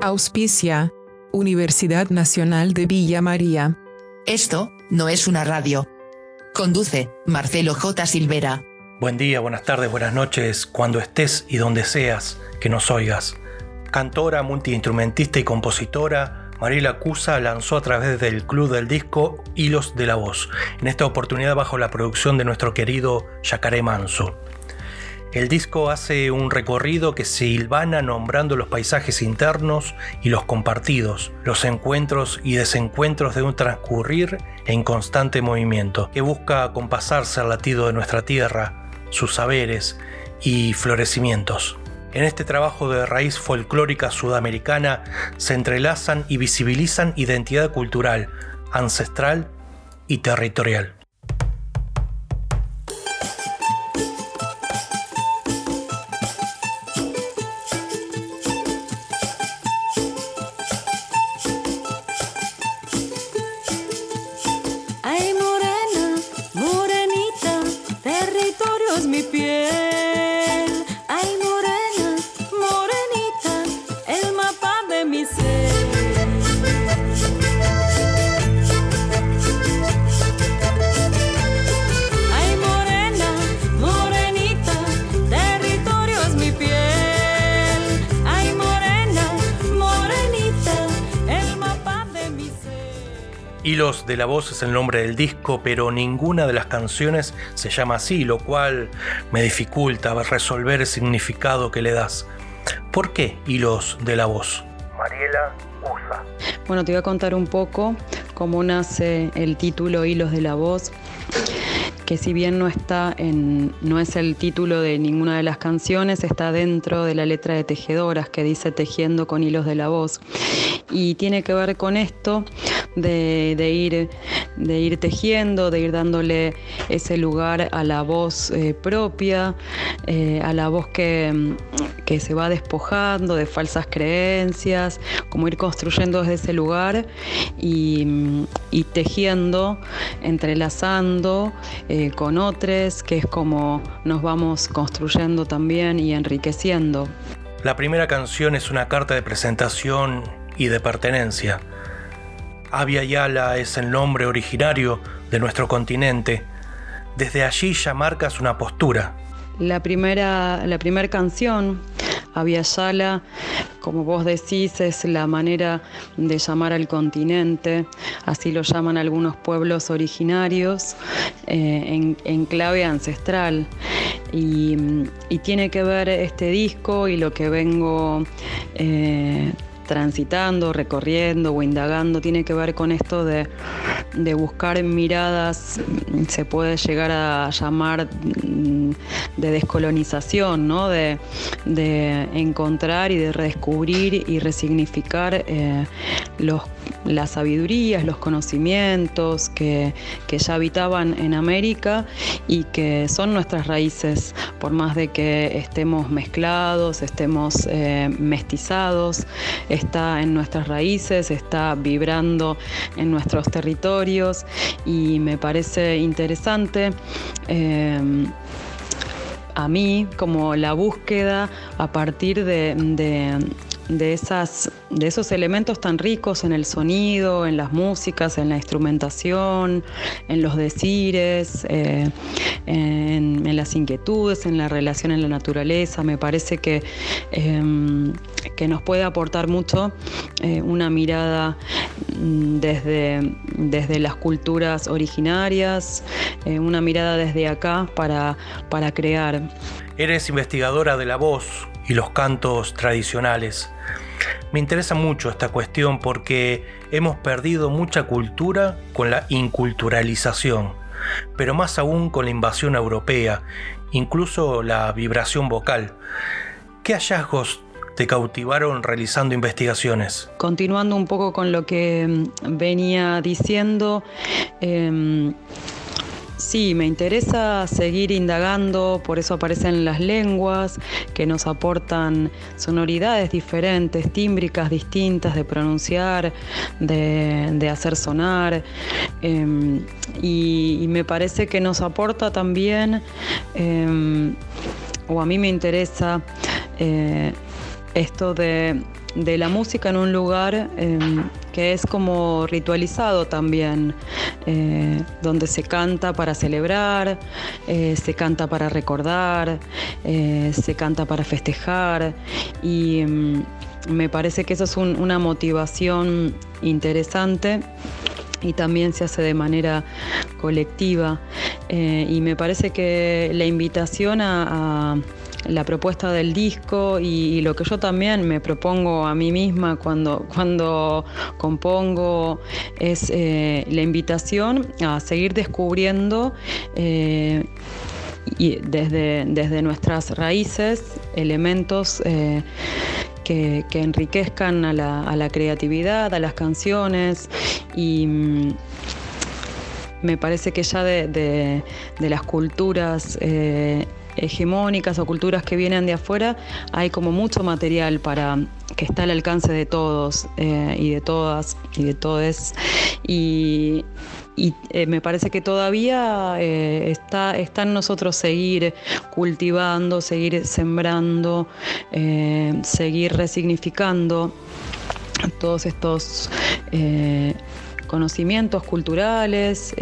Auspicia Universidad Nacional de Villa María. Esto no es una radio. Conduce Marcelo J. Silvera. Buen día, buenas tardes, buenas noches, cuando estés y donde seas que nos oigas. Cantora, multiinstrumentista y compositora, Mariela Cusa lanzó a través del Club del Disco Hilos de la Voz, en esta oportunidad bajo la producción de nuestro querido Yacaré Manso. El disco hace un recorrido que se hilvana nombrando los paisajes internos y los compartidos, los encuentros y desencuentros de un transcurrir en constante movimiento, que busca acompasarse al latido de nuestra tierra, sus saberes y florecimientos. En este trabajo de raíz folclórica sudamericana se entrelazan y visibilizan identidad cultural, ancestral y territorial. Hilos de la Voz es el nombre del disco, pero ninguna de las canciones se llama así, lo cual me dificulta resolver el significado que le das. ¿Por qué Hilos de la Voz? Mariela Cusa. Bueno, te voy a contar un poco cómo nace el título Hilos de la Voz, que si bien no es el título de ninguna de las canciones, está dentro de la letra de Tejedoras, que dice tejiendo con hilos de la voz. Y tiene que ver con esto de ir tejiendo, de ir dándole ese lugar a la voz propia, a la voz que se va despojando de falsas creencias, como ir construyendo desde ese lugar y tejiendo, entrelazando con otros, que es como nos vamos construyendo también y enriqueciendo. La primera canción es una carta de presentación y de pertenencia. Abya Yala es el nombre originario de nuestro continente. Desde allí ya marcas una postura. La primera canción, Abya Yala, como vos decís, es la manera de llamar al continente, así lo llaman algunos pueblos originarios, en clave ancestral. Y tiene que ver este disco y lo que vengo transitando, recorriendo o indagando, tiene que ver con esto de buscar miradas, se puede llegar a llamar de descolonización, ¿no? De encontrar y de redescubrir y resignificar las sabidurías, los conocimientos que ya habitaban en América y que son nuestras raíces, por más de que estemos mezclados, estemos mestizados, está en nuestras raíces, está vibrando en nuestros territorios y me parece interesante a mí como la búsqueda a partir de esos elementos tan ricos en el sonido, en las músicas, en la instrumentación, en los decires, en las inquietudes, en la relación en la naturaleza. Me parece que nos puede aportar mucho una mirada desde las culturas originarias, una mirada desde acá para crear. Eres investigadora de la voz y los cantos tradicionales. Me interesa mucho esta cuestión porque hemos perdido mucha cultura con la inculturalización, pero más aún con la invasión europea, incluso la vibración vocal. ¿Qué hallazgos te cautivaron realizando investigaciones? Continuando un poco con lo que venía diciendo, Sí, me interesa seguir indagando, por eso aparecen las lenguas que nos aportan sonoridades diferentes, tímbricas distintas de pronunciar, de hacer sonar, y me parece que nos aporta también, o a mí me interesa esto de la música en un lugar que es como ritualizado también, donde se canta para celebrar, se canta para recordar, se canta para festejar, y me parece que eso es una motivación interesante y también se hace de manera colectiva, y me parece que la invitación a la propuesta del disco y lo que yo también me propongo a mí misma cuando compongo es la invitación a seguir descubriendo y desde nuestras raíces elementos que enriquezcan a la creatividad, a las canciones, y me parece que ya de las culturas hegemónicas o culturas que vienen de afuera hay como mucho material para que está al alcance de todos y de todas y de todes, y me parece que todavía está en nosotros seguir cultivando, seguir sembrando, seguir resignificando todos estos conocimientos culturales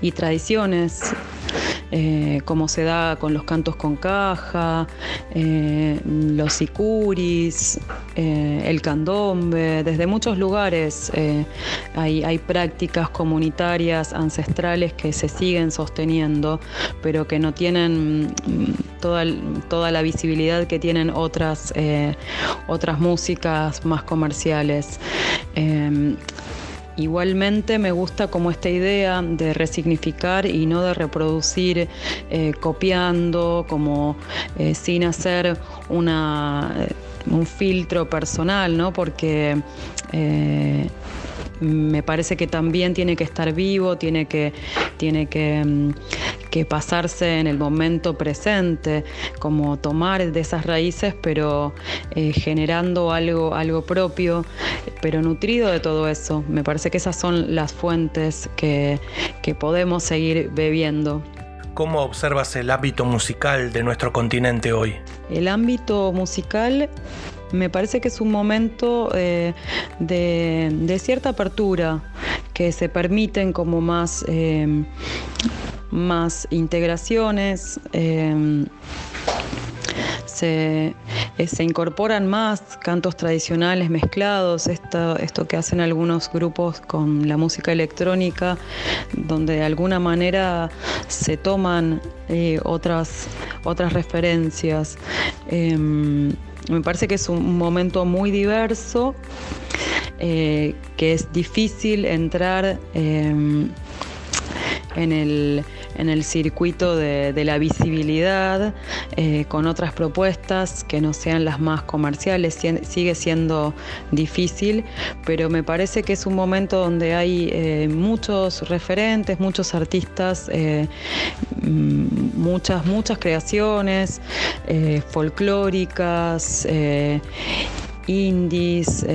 y tradiciones, como se da con los cantos con caja, los sicuris, el candombe. Desde muchos lugares hay prácticas comunitarias ancestrales que se siguen sosteniendo, pero que no tienen toda la visibilidad que tienen otras músicas más comerciales. Igualmente me gusta como esta idea de resignificar y no de reproducir copiando, como sin hacer un filtro personal, ¿no? Porque me parece que también tiene que estar vivo, tiene que pasarse en el momento presente, como tomar de esas raíces, pero generando algo propio, pero nutrido de todo eso. Me parece que esas son las fuentes que podemos seguir bebiendo. ¿Cómo observas el ámbito musical de nuestro continente hoy? El ámbito musical me parece que es un momento de cierta apertura, que se permiten como más integraciones, se incorporan más cantos tradicionales mezclados, esto que hacen algunos grupos con la música electrónica, donde de alguna manera se toman otras referencias. Me parece que es un momento muy diverso, que es difícil entrar en el circuito de la visibilidad con otras propuestas que no sean las más comerciales. Sigue siendo difícil, pero me parece que es un momento donde hay muchos referentes, muchos artistas, muchas creaciones folclóricas, indies,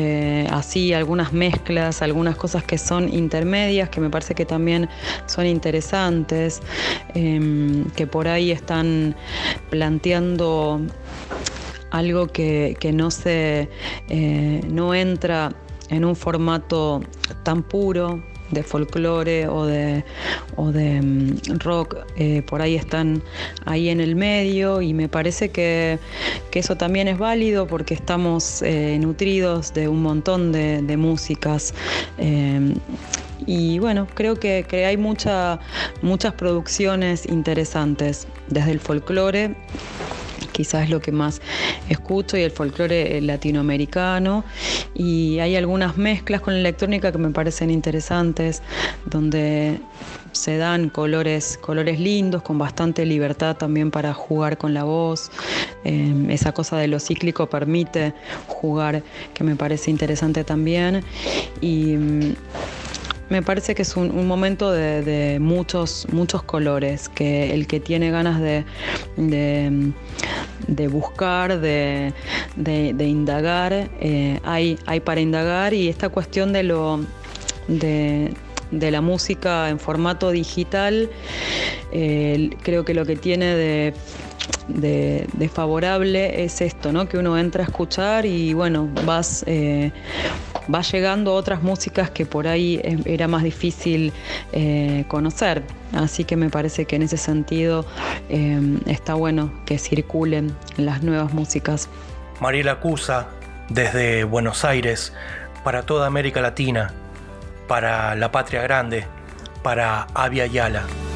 así algunas mezclas, algunas cosas que son intermedias, que me parece que también son interesantes, que por ahí están planteando algo que no entra en un formato tan puro de folclore o de rock, por ahí están ahí en el medio, y me parece que eso también es válido, porque estamos nutridos de un montón de músicas, y bueno, creo que hay muchas producciones interesantes desde el folclore. Quizás es lo que más escucho, y el folclore latinoamericano, y hay algunas mezclas con la electrónica que me parecen interesantes, donde se dan colores lindos, con bastante libertad también para jugar con la voz. Esa cosa de lo cíclico permite jugar, que me parece interesante también. Y Me parece que es un momento de muchos colores, que el que tiene ganas de buscar, de indagar, hay para indagar. Y esta cuestión de la música en formato digital, creo que lo que tiene de favorable es esto, ¿no? Que uno entra a escuchar y bueno, vas llegando a otras músicas que por ahí era más difícil conocer. Así que me parece que en ese sentido está bueno que circulen las nuevas músicas. Mariela Cusa, desde Buenos Aires, para toda América Latina, para la Patria Grande, para Abya Yala.